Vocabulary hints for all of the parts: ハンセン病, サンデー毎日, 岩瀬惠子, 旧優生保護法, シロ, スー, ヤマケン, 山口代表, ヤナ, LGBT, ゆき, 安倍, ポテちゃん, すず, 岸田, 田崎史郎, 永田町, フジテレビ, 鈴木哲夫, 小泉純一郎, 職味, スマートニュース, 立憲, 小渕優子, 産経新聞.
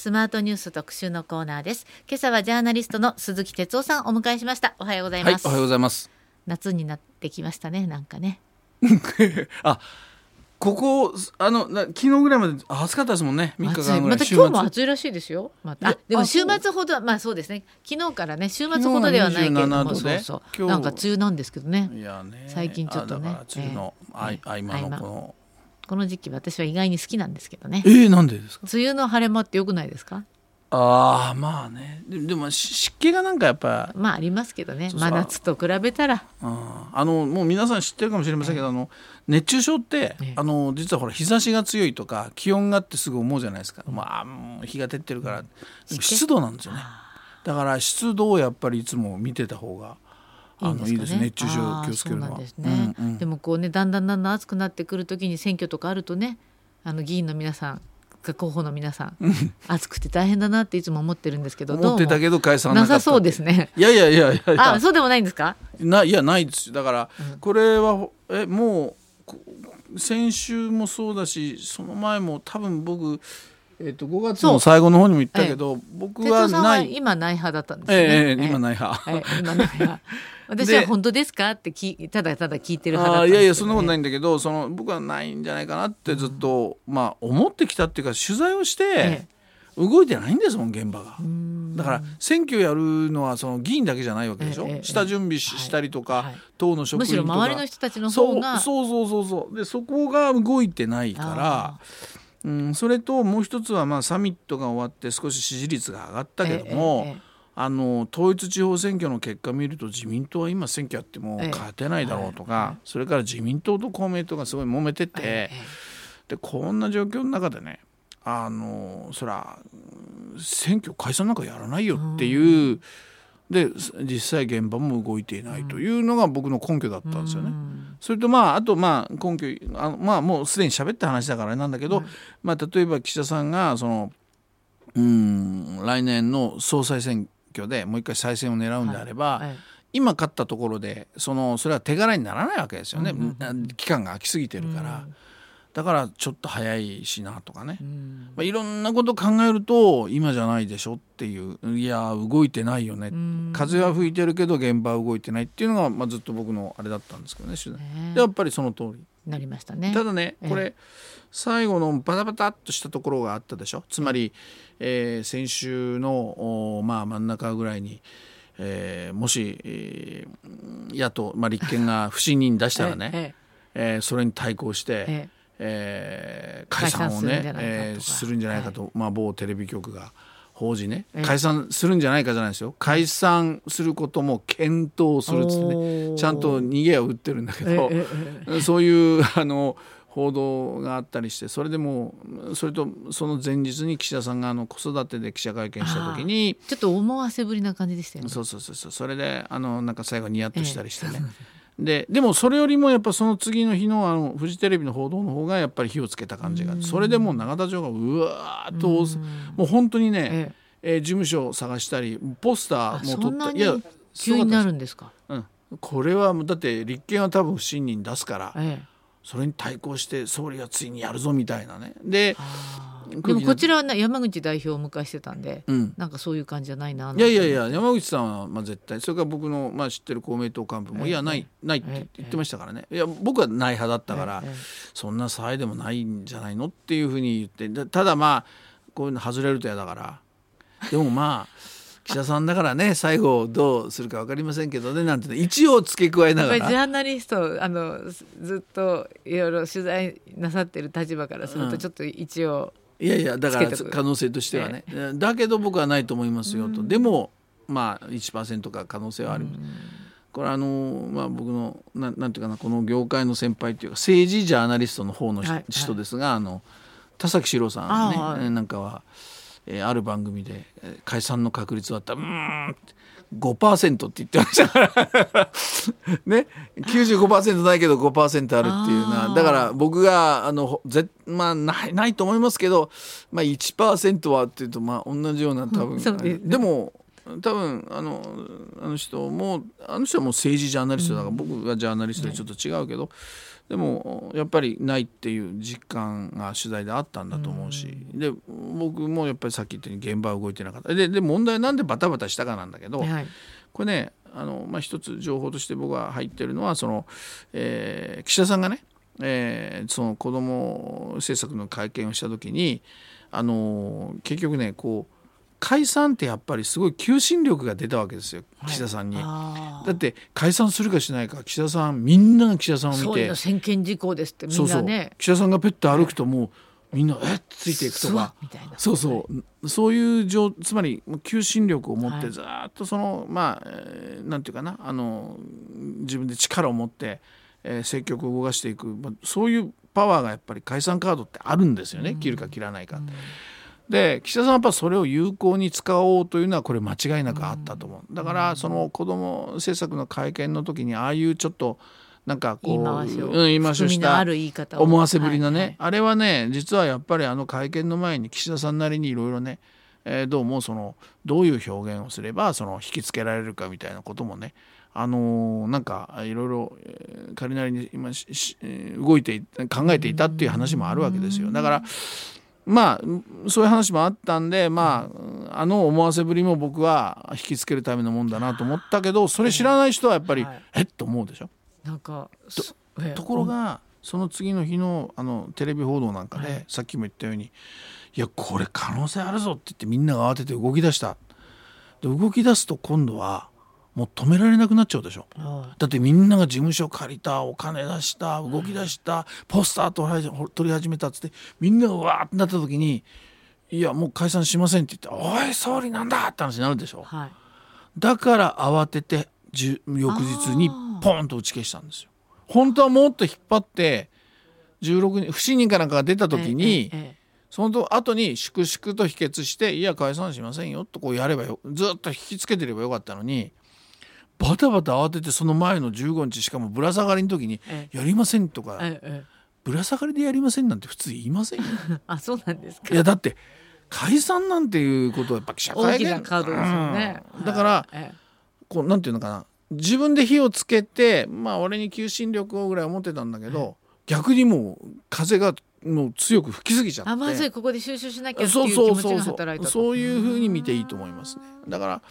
スマートニュース特集のコーナーです。今朝はジャーナリストの鈴木哲夫さんをお迎えしました。おはようございます。はい、おはようございます。夏になってきましたね、なんかねあ、ここ昨日ぐらいまで暑かったですもんね。3日間ぐらい。また今日も暑いらしいですよ。また、あ、でも週末ほど、まあそうですね、昨日からね、週末ほどではないけども、そうそう、なんか梅雨なんですけど ね最近ちょっとね、梅雨の合間のこの時期私は意外に好きなんですけどね。なんでですか？梅雨の晴れ間ってよくないですか？ああ、まあね。でも湿気がなんかやっぱまあありますけどね。そうそう、真夏と比べたらもう皆さん知ってるかもしれませんけど、熱中症って、実はほら日差しが強いとか気温があってすぐ思うじゃないですか。まあもう日が照ってるから。でも湿度なんですよね。だから湿度をやっぱりいつも見てた方がいいですね。熱中症気をつけるのは。でもこうね、だんだん暑くなってくるときに、選挙とかあるとね、議員の皆さん、候補の皆さん暑くて大変だなっていつも思ってるんですけど思ってたけど解散なかったなさそうですね。いやあ、そうでもないんですか？ないです。だから、これはもう先週もそうだし、その前も多分僕、5月の最後の方にも言ったけど、僕はない。今ない派だったんですね。今ない派、今ない派私は本当ですかってただ聞いてる派だったんですけど、ね、いやそんなことないんだけど、僕はないんじゃないかなってずっと、思ってきたっていうか、取材をして動いてないんですもん、現場が。だから選挙やるのはその議員だけじゃないわけでしょ、下準備したりとか、党の職員とか、むしろ周りの人たちの方がそうで、そこが動いてないから。それともう一つは、サミットが終わって少し支持率が上がったけども、統一地方選挙の結果見ると、自民党は今選挙やっても勝てないだろうとか、それから自民党と公明党がすごい揉めてて、でこんな状況の中でね、そら選挙解散なんかやらないよっていう、で実際現場も動いていないというのが僕の根拠だったんですよね。それと根拠、もうすでに喋った話だからあれなんだけど、例えば岸田さんが来年の総裁選挙でもう一回再選を狙うんであれば、今勝ったところでそれは手柄にならないわけですよね、期間が空きすぎてるから、だからちょっと早いしなとかね、いろんなこと考えると今じゃないでしょっていう、いや動いてないよね、風は吹いてるけど現場は動いてないっていうのが、ずっと僕のあれだったんですけどね、取材でやっぱりその通りなりましたね。ただね、これ最後のバタバタっとしたところがあったでしょ。つまり、先週の、真ん中ぐらいに、もし、野党、立憲が不信任出したらね、それに対抗して、解散をね、するんじゃないかと、某テレビ局が報じね、解散するんじゃないかじゃないですよ、解散することも検討するっつってね、ちゃんと逃げを打ってるんだけど、そういう報道があったりして、それでもそれとその前日に岸田さんが子育てで記者会見した時にちょっと思わせぶりな感じでしたよね。そうそれでなんか最後ニヤッとしたりしてね、でもそれよりもやっぱその次の日のフジテレビの報道の方がやっぱり火をつけた感じが、それでもう永田町がうわーっともう本当にね、事務所を探したりポスターも撮ったり。そんなに急になるんですか？これはだって立憲は多分不信任出すから、それに対抗して総理がついにやるぞみたいなね。でもこちらは、山口代表を迎えしてたんで、なんかそういう感じじゃないな。いや山口さんは絶対、それから僕の、知ってる公明党幹部も、ないって言ってましたからね、いや僕はない派だったから、そんな差異でもないんじゃないのっていうふうに言って、ただこういうの外れると嫌だから、でも記者さんだからね、最後どうするか分かりませんけどね、なんて一応付け加えながら、ジャーナリストずっといろいろ取材なさってる立場からすると、ちょっと一応だから可能性としてはね、だけど僕はないと思いますよと、でも 1% か可能性はある、これ僕のなんていうかな、この業界の先輩というか政治ジャーナリストの方の人ですが、田崎史郎さんね、なんかはある番組で解散の確率は5% って言ってましたからね、95% ないけど 5% あるっていうな。だから僕がないと思いますけど、1% はっていうと同じような多分、でも多分あの人はもう政治ジャーナリストだから、僕はジャーナリストでちょっと違うけど、でもやっぱりないっていう実感が取材であったんだと思うし、で僕もやっぱりさっき言ったように現場は動いてなかったで問題はなんでバタバタしたかなんだけど、はい、これね一つ情報として僕が入ってるのはその、岸田さんがね、その子ども政策の会見をした時に結局ねこう解散ってやっぱりすごい求心力が出たわけですよ、はい、岸田さんに。だって解散するかしないか岸田さんみんなが岸田さんを見てそういうの先見事項ですってみんなねそう岸田さんがペッと歩くともう、はい、みんなついていくとかみたいなそうそうそういうつまり求心力を持ってずっとその、はい、まあなんていうかな自分で力を持って、積極を動かしていく、まあ、そういうパワーがやっぱり解散カードってあるんですよね、うん、切るか切らないか、うんで岸田さんはやっぱそれを有効に使おうというのはこれ間違いなくあったと思う。だからその子ども政策の会見の時にああいうちょっとなんかこう言い回しをした思わせぶりなねあれはね実はやっぱり会見の前に岸田さんなりにいろいろねどうもそのどういう表現をすればその引きつけられるかみたいなこともねなんかいろいろ彼なりに今動いて考えていたっていう話もあるわけですよ。だからまあ、そういう話もあったんで、まあ、思わせぶりも僕は引きつけるためのもんだなと思ったけどそれ知らない人はやっぱり、はい、と思うでしょ。なんかところがその次の日の、テレビ報道なんかで、はい、さっきも言ったようにいやこれ可能性あるぞって言ってみんなが慌てて動き出したで動き出すと今度はもう止められなくなっちゃうでしょ、はい、だってみんなが事務所借りたお金出した動き出した、うん、ポスター撮り始めたっつってみんながわーってなった時にいやもう解散しませんって言っておい総理なんだって話になるでしょ、はい、だから慌てて翌日にポンと打ち消したんですよ。本当はもっと引っ張って16人不信任かなんかが出た時に、その後に粛々と否決していや解散しませんよとこうやればよずっと引きつけてればよかったのにバタバタ慌ててその前の15日しかもぶら下がりの時にやりませんとかぶら下がりでやりませんなんて普通言いませんよあそうなんですか。いやだって解散なんていうことはやっぱ記者会見大きなカードですよね、うん、だから、こうなんていうのかな自分で火をつけてまあ俺に求心力をぐらい思ってたんだけど、逆にもう風がもう強く吹きすぎちゃってまずいここで収集しなきゃっていう気持ちが働いたとそういう風に見ていいと思いますね。だか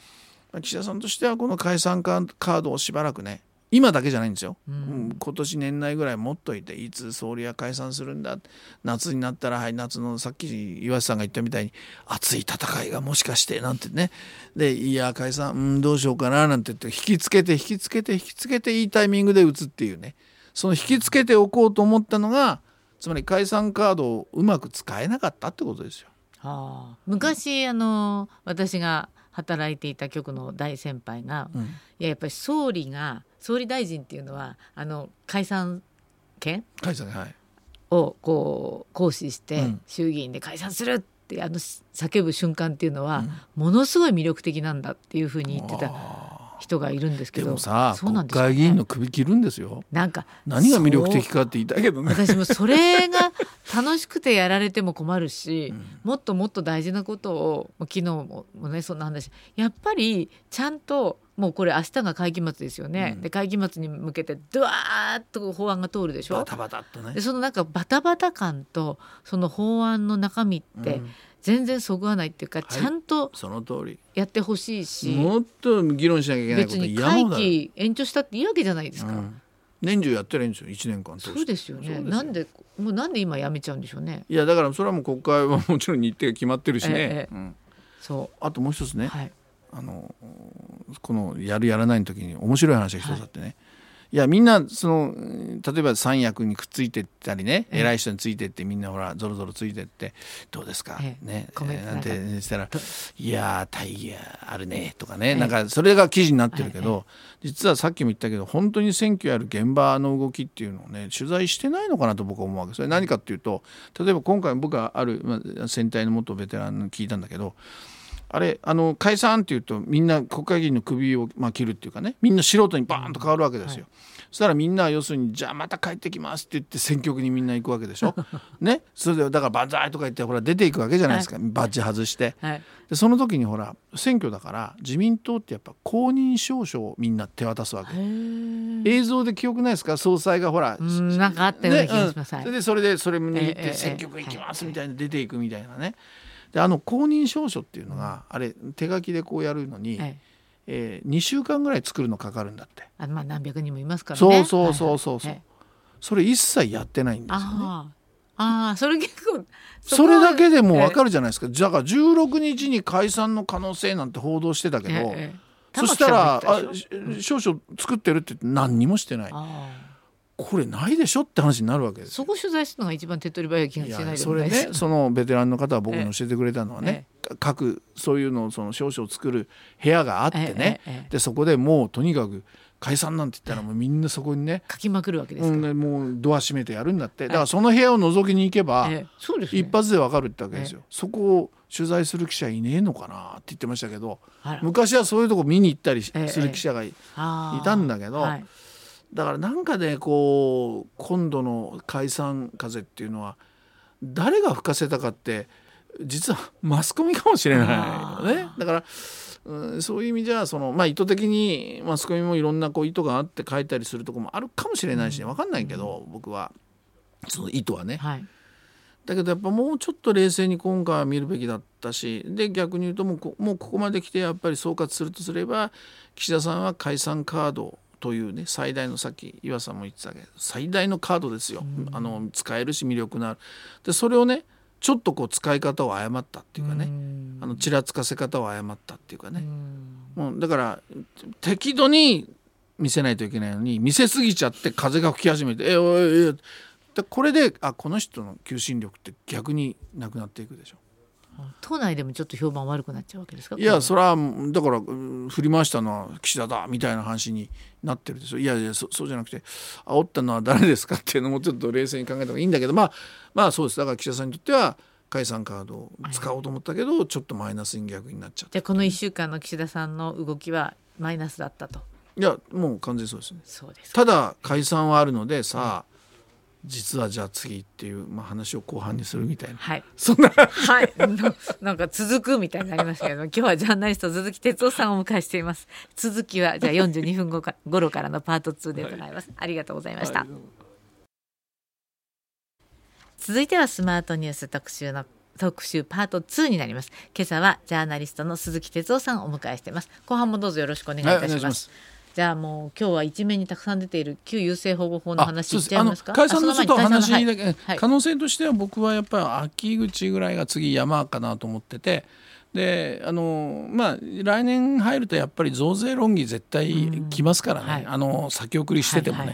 ら岸田さんとしてはこの解散カードをしばらくね今だけじゃないんですよ、うん、今年年内ぐらい持っといていつ総理は解散するんだ夏になったら、はい、夏のさっき岩瀬さんが言ったみたいに熱い戦いがもしかしてなんてねでいや解散、うん、どうしようかななんて言って引きつけて引きつけて引きつけていいタイミングで打つっていうねその引きつけておこうと思ったのがつまり解散カードをうまく使えなかったってことですよ。はあ、昔私が働いていた局の大先輩が、うん、やっぱり総理大臣っていうのは解散権をこう行使して衆議院で解散するって叫ぶ瞬間っていうのはものすごい魅力的なんだっていうふうに言ってた人がいるんですけど、でもさそうなんですよね、国会議員の首切るんですよ。なんか何が魅力的かって言いたいけどね私もそれが楽しくてやられても困るし、うん、もっともっと大事なことを昨日もねそんな話やっぱりちゃんともうこれ明日が会期末ですよね、うん、で会期末に向けてドワーッと法案が通るでしょバタバタっとねでそのなんかバタバタ感とその法案の中身って、うん全然そぐわないっていうか、はい、ちゃんとやってほしいしもっと議論しなきゃいけないこと別に会期延長したっていいわけじゃないですか、うん、年中やってりゃいいんですよ1年間通してそうですよねですよなんで今やめちゃうんでしょうね。いやだからそれはもう国会はもちろん日程が決まってるしね、うん、そうあともう一つね、はい、このやるやらないの時に面白い話が一つあってね、はいいやみんなその例えば三役にくっついてったりね、偉い人についてってみんなほらぞろぞろついてってどうですか、ねなんてしたらいや大義あるねとかね、なんかそれが記事になってるけど、実はさっきも言ったけど本当に選挙やる現場の動きっていうのをね取材してないのかなと僕は思うわけです。それ何かっていうと例えば今回僕はある、選対の元ベテランに聞いたんだけどあれ解散っていうとみんな国会議員の首を、切るっていうかね、みんな素人にバーンと変わるわけですよ、はい、そしたらみんな要するにじゃあまた帰ってきますって言って選挙区にみんな行くわけでしょね、それでだからバンザイとか言ってほら出ていくわけじゃないですか、はい、バッジ外して、はい、でその時にほら選挙だから自民党ってやっぱ公認証書をみんな手渡すわけ。映像で記憶ないですか、総裁がほらなんかあったような気がします、ね、うん、それでそれに行って選挙区行きますみたいな、出ていくみたいなね。で公認証書っていうのがあれ手書きでこうやるのに、はい、2週間ぐらい作るのかかるんだって。何百人もいますからね。そう、はい、それ一切やってないんですよね。ああ、それ結構 それだけでもう分かるじゃないですか。だから16日に解散の可能性なんて報道してたけど、そしたら証書作ってるって言って何にもしてない。これないでしょって話になるわけです。そこ取材するのが一番手っ取り早い気がしないです。それね、そのベテランの方は僕に教えてくれたのはね、各そういうのをその証書を作る部屋があってね、でそこでもうとにかく解散なんて言ったらもうみんなそこにね書きまくるわけですから、もうドア閉めてやるんだって。だからその部屋を覗きに行けば、そうですね、一発でわかるってわけですよ。そこを取材する記者いねえのかなって言ってましたけど、昔はそういうとこ見に行ったりする記者がいたんだけど、だからなんかねこう今度の解散風っていうのは誰が吹かせたかって実はマスコミかもしれないよね。だから、そういう意味じゃその、意図的にマスコミもいろんなこう意図があって書いたりするとこもあるかもしれないし、分かんないけど、僕はその意図はね、はい、だけどやっぱもうちょっと冷静に今回は見るべきだったし、で逆に言うともうここまで来てやっぱり総括するとすれば、岸田さんは解散カードをというね、最大の、さっき岩さんも言ってたけど最大のカードですよ、うん、使えるし魅力のある。でそれをねちょっとこう使い方を誤ったっていうかね、うん、ちらつかせ方を誤ったっていうかね、もうだから適度に見せないといけないのに見せすぎちゃって風が吹き始めておいで、これでこの人の求心力って逆になくなっていくでしょ。党内でもちょっと評判悪くなっちゃうわけですか。いや、それはだから振り回したのは岸田だみたいな話になってるでしょ。いや そうじゃなくて、煽ったのは誰ですかっていうのもちょっと冷静に考えた方がいいんだけど、そうです。だから岸田さんにとっては解散カードを使おうと思ったけど、ちょっとマイナスに逆になっちゃった。じゃあこの1週間の岸田さんの動きはマイナスだったと。いや、もう完全にそうですね。そうですか。ただ解散はあるのでさあ、実はじゃあ次っていう、話を後半にするみたいな、はい、そんな、はい、なんか続くみたいになりましたけど今日はジャーナリスト鈴木哲夫さんをお迎えしています。続きはじゃあ42分後頃からのパート2でございます、はい、ありがとうございました、はい、続いてはスマートニュース特集パート2になります。今朝はジャーナリストの鈴木哲夫さんをお迎えしています。後半もどうぞよろしくお願いいたします、はい、お願いします。じゃあもう今日は一面にたくさん出ている旧優生保護法の話いっちゃいますか。解散のちょっと話だけ、はい、可能性としては僕はやっぱり秋口ぐらいが次山かなと思ってて、で来年入るとやっぱり増税論議絶対来ますからね、はい、先送りしててもね、はい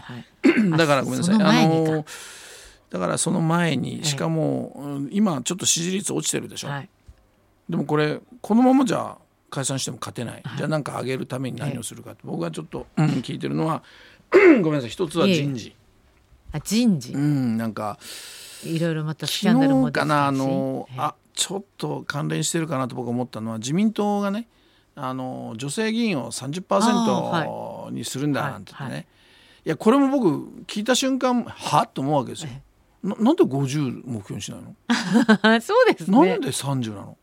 はいはい、だからごめんなさい、だからその前に、しかも、今ちょっと支持率落ちてるでしょ、はい、でもこのままじゃ解散しても勝てない、はい、じゃあ何か上げるために何をするかって、僕がちょっと、聞いてるのはごめんなさい、一つは人事、人事、なんかいろいろまたスキャンダルも出てるし、昨日かな、ちょっと関連してるかなと僕思ったのは、自民党がね女性議員を 30% にするんだなんて言ってね、はいはい、いやこれも僕聞いた瞬間はっと思うわけですよ、なんで50目標にしないのそうですね、なんで30なの。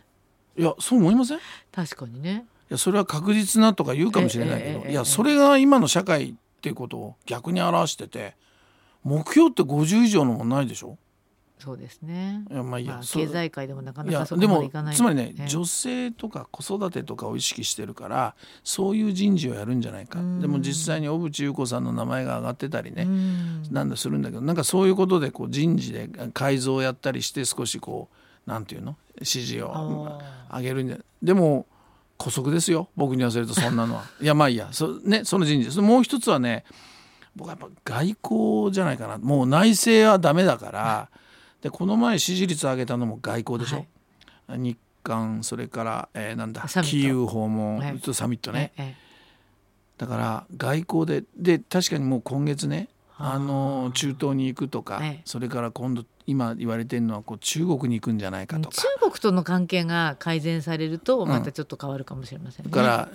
いや、そう思いません？確かにね。いや、それは確実なとか言うかもしれないけど、いやそれが今の社会っていうことを逆に表してて、目標って50以上のもんないでしょ。そうですね。いや、いや経済界でもなかなかそこまでいかない。でもつまりね、女性とか子育てとかを意識してるから、そういう人事をやるんじゃないか。でも実際に小渕優子さんの名前が上がってたりね、なんだするんだけど、なんかそういうことでこう人事で改造をやったりして、少しこうなんていうの、支持を上げるんじゃない。でも姑息ですよ、僕に言わせるとそんなのは。その人事。もう一つはね、僕はやっぱ外交じゃないかな。もう内政はダメだから、はい、でこの前支持率上げたのも外交でしょ。はい、日韓、それから、キーウ訪問、サミットね。だから外交で確かにもう今月ね、中東に行くとか、それから今度今言われてるのはこう中国に行くんじゃないかとか、中国との関係が改善されるとまたちょっと変わるかもしれませんね、だから、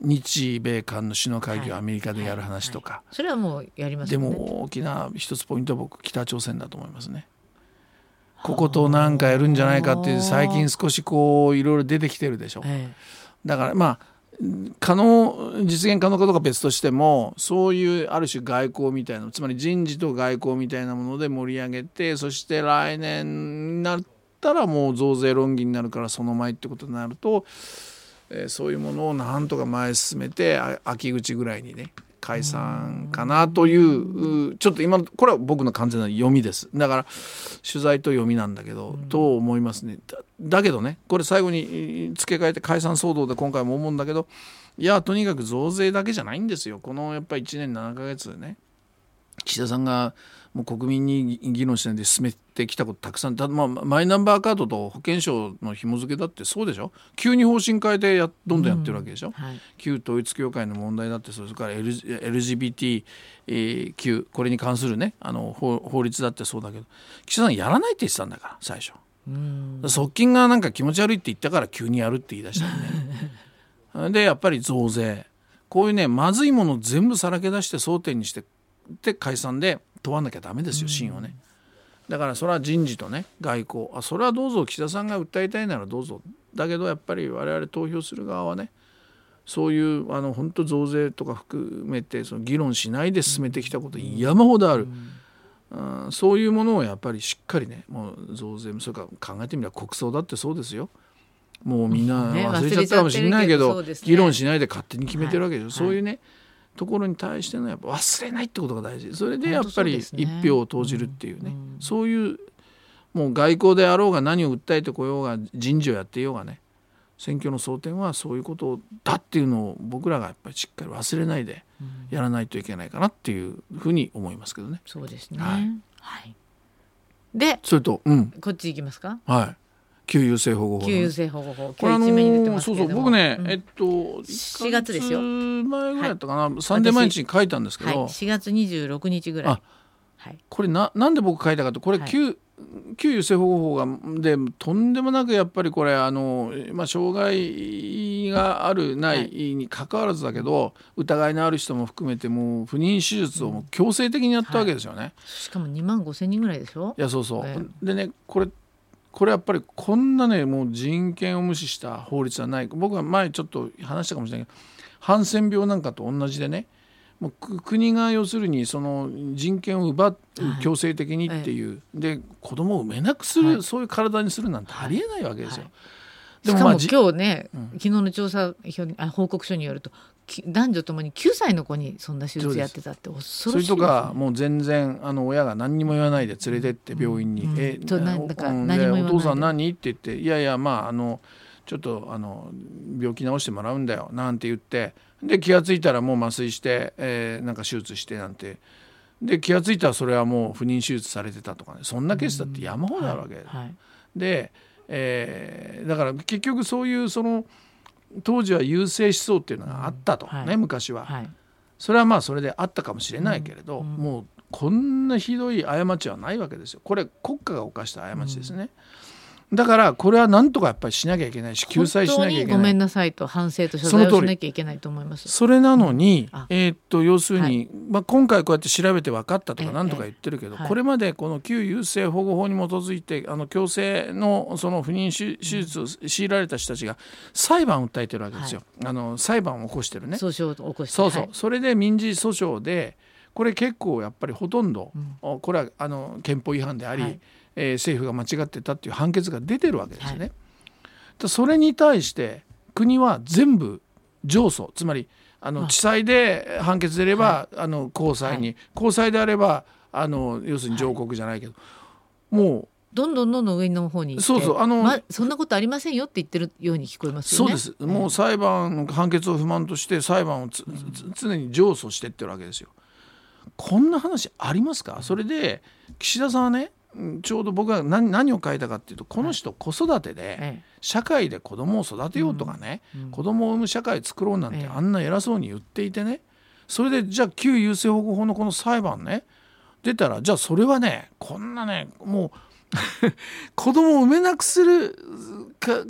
日米韓の首脳会議をアメリカでやる話とか、それはもうやりますよね。でも大きな一つポイントは僕北朝鮮だと思いますね。こことなんかやるんじゃないかって最近少しこういろいろ出てきてるでしょ、だからまあ可能実現可能かどうか別としても、そういうある種外交みたいな、つまり人事と外交みたいなもので盛り上げて、そして来年になったらもう増税論議になるからその前ってことになると、そういうものをなんとか前進めて秋口ぐらいにね解散かなという、ちょっと今これは僕の完全な読みです。だから取材と読みなんだけど、と思いますね。だけどね、これ最後に付け替えて解散騒動で今回も思うんだけど、いやとにかく増税だけじゃないんですよ。このやっぱり1年7ヶ月でね、岸田さんがもう国民に議論してるんで進めてきたことたくさん、マイナンバーカードと保険証の紐付けだってそうでしょ、急に方針変えてどんどんやってるわけでしょ、旧統一教会の問題だってそう、それから LGBTQ これに関するね、法律だってそうだけど、岸田さんやらないって言ってたんだから最初、側近がなんか気持ち悪いって言ったから急にやるって言い出したんで、でやっぱり増税、こういうねまずいものを全部さらけ出して争点にしてで解散で問わなきゃダメですよ、真をね。だからそれは人事とね外交、それはどうぞ岸田さんが訴えたいならどうぞ、だけどやっぱり我々投票する側はね、そういう本当増税とか含めてその議論しないで進めてきたこと山ほどある、そういうものをやっぱりしっかりね、もう増税もそれから考えてみれば国葬だってそうですよ、もうみんな忘れちゃったかもしれないけど、議論しないで勝手に決めてるわけでしょ、そういうねところに対してのやっぱ忘れないってことが大事、それでやっぱり一票を投じるっていうね、そういうもう外交であろうが何を訴えてこようが人事をやっていようがね、選挙の争点はそういうことだっていうのを僕らがやっぱりしっかり忘れないでやらないといけないかなっていうふうに思いますけどね。そうですね、でそれと、こっち行きますか、給油性保護法、これ僕ね、4月ですよ、前ぐらいだったかな、サンデー毎日に書いたんですけど、4月26日ぐらい、これ なんで僕書いたかと、これ給油性保護法がでとんでもなくやっぱりこれ障害があるないに関わらずだけど、疑いのある人も含めてもう不妊手術をもう強制的にやったわけですよね、しかも25,000人ぐらいでしょ。いやそうそう、でねこれやっぱりこんなねもう人権を無視した法律はない。僕は前ちょっと話したかもしれないけど、ハンセン病なんかと同じでね、もう国が要するにその人権を奪う強制的にっていう、で子供を産めなくする、そういう体にするなんてありえないわけですよ、でもしかも今日ね、昨日の調査報告書によると男女ともに9歳の子にそんな手術やってたって恐ろしい、ね、それとかもう全然親が何にも言わないで連れてって病院に、お父さん何って言って、いやいやまあちょっと病気治してもらうんだよなんて言って、で気がついたらもう麻酔して、なんか手術してなんて、で気がついたらそれはもう不妊手術されてたとかね、そんなケースだって山ほどあるわけ、で、だから結局そういうその当時は優生思想っていうのがあったと、昔は、それはまあそれであったかもしれないけれど、もうこんなひどい過ちはないわけですよ、これ国家が犯した過ちですね、だからこれはなんとかやっぱりしなきゃいけないし、救済しなきゃいけない、本当にごめんなさいと反省と謝罪をしなきゃいけないと思います。それなのに、要するに、今回こうやって調べて分かったとかなんとか言ってるけど、これまでこの旧優生保護法に基づいて強制のその不妊手術を強いられた人たちが裁判を訴えてるわけですよ、裁判を起こしてるね、訴訟を起こして、それで民事訴訟で、これ結構やっぱりほとんど、これは憲法違反であり、政府が間違ってたっていう判決が出てるわけですね、それに対して国は全部上訴、つまり地裁で判決出れば、高裁に、高裁であれば要するに上告じゃないけど、もうどんどん上の方に行って、そんなことありませんよって言ってるように聞こえますよね。そうです、もう裁判の判決を不満として裁判を常に上訴してってるわけですよ。こんな話ありますか。それで岸田さんはね、ちょうど僕が 何を書いたかっていうと、この人子育てで社会で子供を育てようとかね、子供を産む社会作ろうなんてあんな偉そうに言っていてね、それでじゃあ旧優生保護法のこの裁判ね、出たら、じゃあそれはね、こんなね、もう子供を産めなくする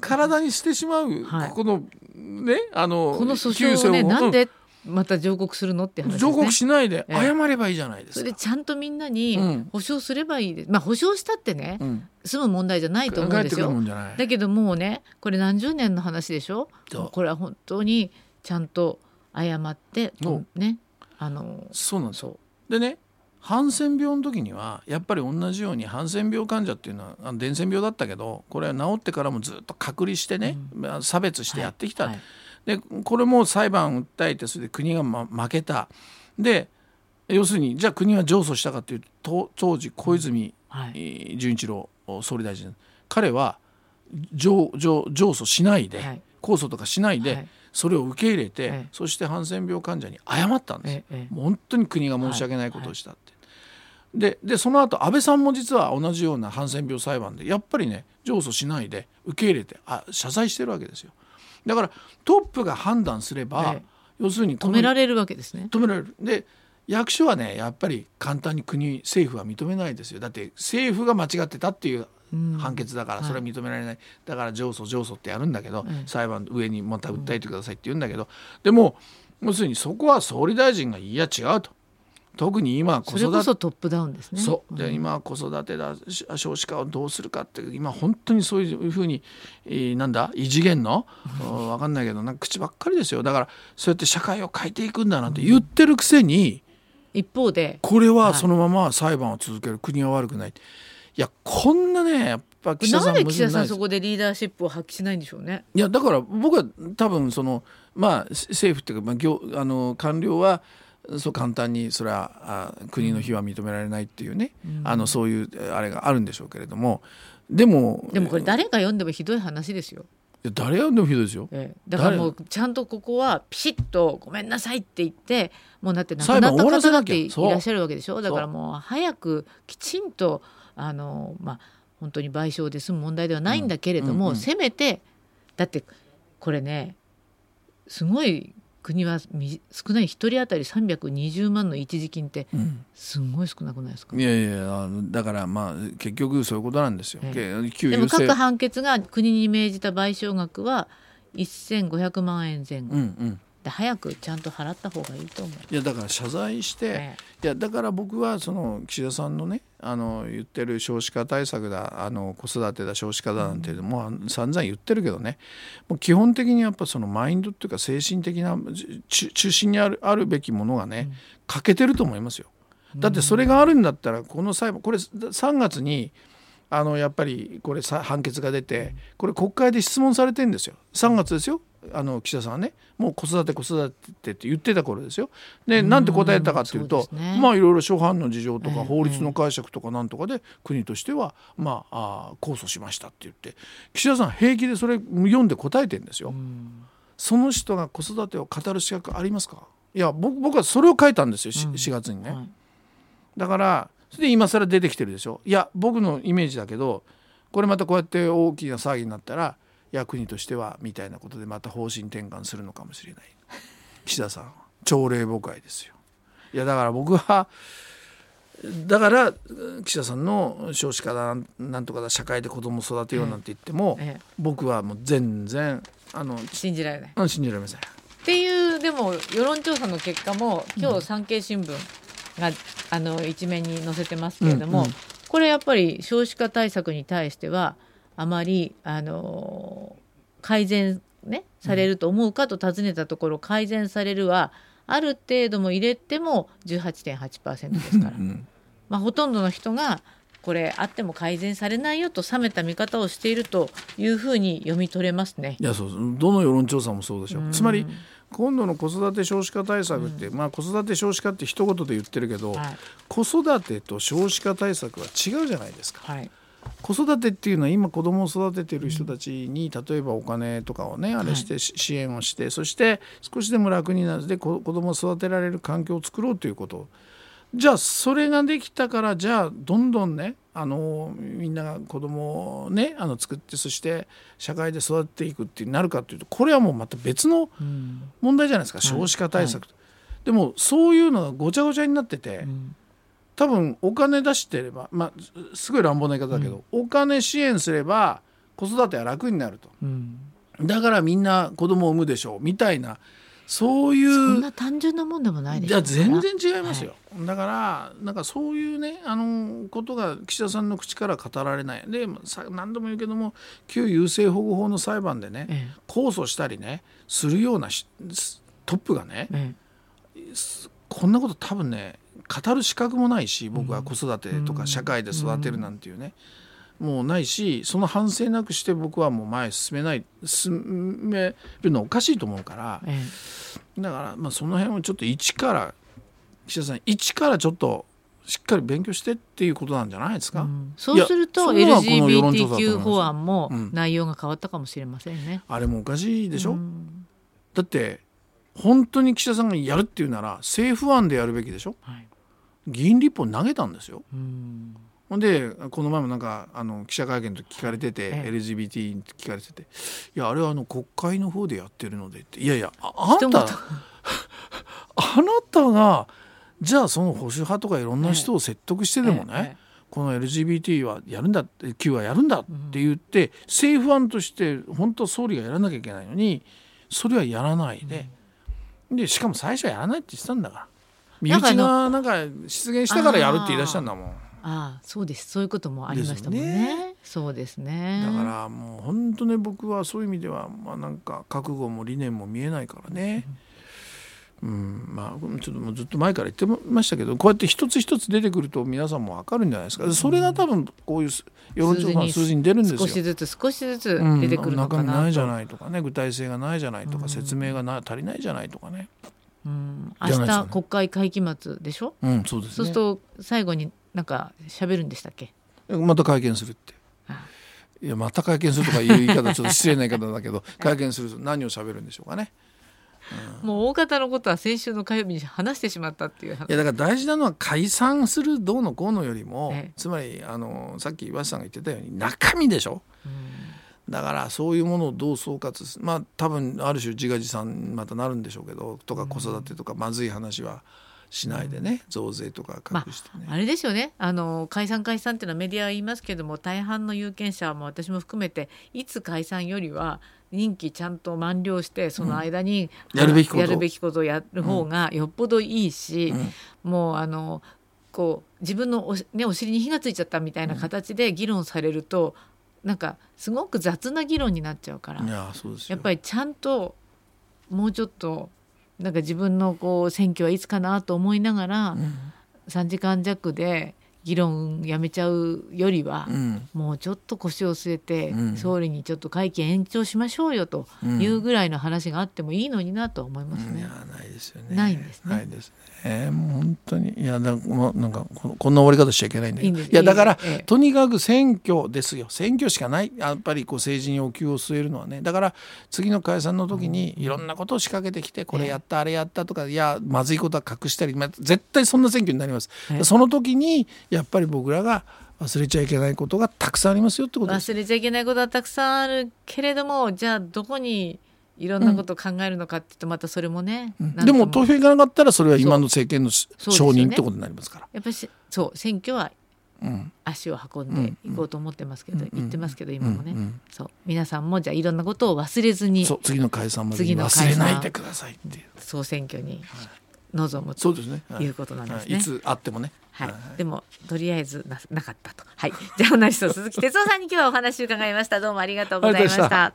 体にしてしまう、はい、このね、この訴訟をね、なんでまた上告するのって話ですね。上告しないで謝ればいいじゃないですか。それちゃんとみんなに保証すればいいです、まあ保証したってね、済む問題じゃないと思うんですよ。だけどもうね、これ何十年の話でしょ。これは本当にちゃんと謝って、ね、そうなんですよ。でね、ハンセン病の時にはやっぱり同じようにハンセン病患者っていうのは伝染病だったけど、これは治ってからもずっと隔離してね、差別してやってきた、はいはい、でこれも裁判を訴えて、それで国が、負けた。で要するにじゃあ国は上訴したかっていうと、当時小泉純一郎総理大臣、彼は上訴しないで、はい、控訴とかしないで、はい、それを受け入れて、はい、そしてハンセン病患者に謝ったんです、もう本当に国が申し訳ないことをしたって、はいはい、でその後安倍さんも実は同じようなハンセン病裁判でやっぱりね、上訴しないで受け入れて謝罪してるわけですよ。だからトップが判断すれば、要するに止められるわけですね。止められる。で役所はね、やっぱり簡単に政府は認めないですよ。だって政府が間違ってたっていう判決だから、それは認められない、だから上訴ってやるんだけど、裁判上にまた訴えてくださいって言うんだけど、でも要するにそこは総理大臣がいや違うと、特に今それこそトップダウンですね。そうで、今子育てだ、少子化をどうするかって、今本当にそういうふうに、なんだ異次元の分かんないけど、なんか口ばっかりですよ。だからそうやって社会を変えていくんだなんて言ってるくせに、一方でこれはそのまま裁判を続ける、国は悪くない。いや、こんなね、やっぱ岸田さん、なんで岸田さんそこでリーダーシップを発揮しないんでしょうね。いや、だから僕は多分その、政府っていうか、官僚はそう簡単にそれは国の非は認められないっていうね、そういうあれがあるんでしょうけれども、でもこれ誰が読んでもひどい話ですよ。いや、誰が読んでもひどいですよ、だからもうちゃんとここはピシッとごめんなさいって言って、もうだって亡くなった方だっていらっしゃるわけでしょ。だからもう早くきちんと本当に賠償で済む問題ではないんだけれども、せめてだってこれね、すごい国は少ない、1人当たり320万の一時金ってすごい少なくないですか、いやいや、だから結局そういうことなんですよ、でも各判決が国に命じた賠償額は1500万円前後、で早くちゃんと払った方がいいと思う。いや、だから謝罪して、いや、だから僕はその岸田さんのね、言ってる少子化対策だ、子育てだ、少子化だなんて、もう散々言ってるけどね、もう基本的にやっぱそのマインドっていうか、精神的な中心にあるべきものがね、欠けてると思いますよ。だってそれがあるんだったら、この裁判、これ3月にやっぱりこれ判決が出て、これ国会で質問されてるんですよ。3月ですよ、岸田さんはね、もう子育てって言ってた頃ですよ。で、なんて答えたかっていうと、いろいろ諸般の事情とか法律の解釈とかなんとかで、国としては控訴しましたって言って、岸田さん平気でそれ読んで答えてるんですよ。その人が子育てを語る資格ありますか。いや、僕はそれを書いたんですよ、4月にね、だからそれで今更出てきてるでしょ。いや、僕のイメージだけど、これまたこうやって大きな騒ぎになったら、いや、国としてはみたいなことでまた方針転換するのかもしれない。岸田さんは朝令暮改ですよ。いや、だから僕はだから岸田さんの少子化だなんとかだ、社会で子供育てようなんて言っても、僕はもう全然信じられない、信じられませんっていう。でも世論調査の結果も今日産経新聞が、一面に載せてますけれども、これやっぱり少子化対策に対してはあまり、改善、ね、されると思うかと尋ねたところ、改善されるはある程度も入れても 18.8% ですから、ほとんどの人がこれあっても改善されないよと冷めた見方をしているというふうに読み取れますね。いや、そう、どの世論調査もそうでしょう。つまり今度の子育て少子化対策って、子育て少子化って一言で言ってるけど、子育てと少子化対策は違うじゃないですか。子育てっていうのは、今子供を育ててる人たちに例えばお金とかをね、あれして支援をして、そして少しでも楽になって子供を育てられる環境を作ろうということ。じゃあそれができたから、じゃあどんどんね、みんなが子供をね、作って、そして社会で育っていくってなるかっていうと、これはもうまた別の問題じゃないですか、少子化対策と。でもそういうのがごちゃごちゃになってて、多分お金出してれば、まあ、すごい乱暴な言い方だけど、うん、お金支援すれば子育ては楽になると、うん、だからみんな子供を産むでしょうみたいな、そういうそんな単純なもんでもないでしょ。いや全然違いますよ、はい、だからなんかそういうねことが岸田さんの口から語られないで、何度も言うけども旧優生保護法の裁判でね、ええ、控訴したりねするようなトップがね、ええ、こんなこと多分ね語る資格もないし、僕は子育てとか社会で育てるなんていうね、うんうん、もうないし、その反省なくして僕はもう前進めるのおかしいと思うから、ええ、だからまあその辺をちょっと岸田さんちょっとしっかり勉強してっていうことなんじゃないですか、うん、そうすると LGBTQ 法案も内容が変わったかもしれませんね、うん、あれもおかしいでしょ、うん、だって本当に岸田さんがやるっていうなら政府案でやるべきでしょ、はい、議員立法投げたんですよ。うんでこの前もなんか記者会見と聞かれてて、はい、LGBT に聞かれてて、いやあれは国会の方でやってるのでって、いやいや あなたがじゃあその保守派とかいろんな人を説得してでもね、はい、この LGBT はやるんだ Q はやるんだって言って、うん、政府案として本当は総理がやらなきゃいけないのにそれはやらないで、うんでしかも最初はやらないって言ってたんだから、身内がなんか出現したからやるって言い出したんだもん。ああそうです、そういうこともありましたもん ね。そうですね。だからもう本当ね、僕はそういう意味では、まあ、なんか覚悟も理念も見えないからね、うんうん、まあちょっともうずっと前から言ってましたけど、こうやって一つ一つ出てくると皆さんも分かるんじゃないですか。それが多分こういう世論調査の数字に出るんですよ。少しずつ出てくるのかなと、うん、中身ないじゃないとかね、具体性がないじゃないとか、うん、説明が足りないじゃないとかね、うん、明日国会会期末でしょ、うん、そうですね。そうすると最後になんか喋るんでしたっけ、また会見するって。ああいやまた会見するとかいう言い方ちょっと失礼な言い方だけど会見すると何を喋るんでしょうかね。うん、もう大方のことは先週の火曜日に話してしまったっていう話。いやだから大事なのは解散するどうのこうのよりも、つまりさっき岩瀬さんが言ってたように中身でしょ、うん、だからそういうものをどう総括する、まあ多分ある種自画自賛またなるんでしょうけどとか、子育てとかまずい話はしないでね、増税とか隠してね、まあ、あれですよね、解散っていうのはメディアは言いますけども、大半の有権者も私も含めていつ解散よりは任期ちゃんと満了してその間に、うん、やるべきことをやる方がよっぽどいいし、うん、もうこう自分のお尻に火がついちゃったみたいな形で議論されると、なんかすごく雑な議論になっちゃうから、いや、そうですよ。やっぱりちゃんともうちょっとなんか自分のこう選挙はいつかなと思いながら、うん、3時間弱で議論やめちゃうよりは、うん、もうちょっと腰を据えて、うん、総理にちょっと会期延長しましょうよというぐらいの話があってもいいのになと思いますね。うん、いやないですよね。ないんですね。ないですね。もう本当にいやなんかこんな終わり方しちゃいけないんだけど、いやだから、とにかく選挙ですよ。選挙しかない。やっぱりこう政治にお灸を据えるのはね。だから次の解散の時にいろんなことを仕掛けてきて、これやったあれやったとか、いやまずいことは隠したり、まあ、絶対そんな選挙になります。その時にやっぱり僕らが忘れちゃいけないことがたくさんありますよってことです。忘れちゃいけないことはたくさんあるけれども、じゃあどこにいろんなことを考えるのかっていうと、またそれもね、うん、でも投票行かなかったらそれは今の政権の承認ってことになりますから、やっぱりそう選挙は足を運んでいこうと思ってますけど、言ってますけど今もね、そう皆さんもじゃあいろんなことを忘れずに、そう次の解散まで忘れないでくださいっていう総選挙に、はい望むということなんですね。はいはい、いつあってもね、はいはいはい、でもとりあえず なかったと、はい、ジャーナリスト鈴木哲夫さんに今日はお話を伺いました。どうもありがとうございました。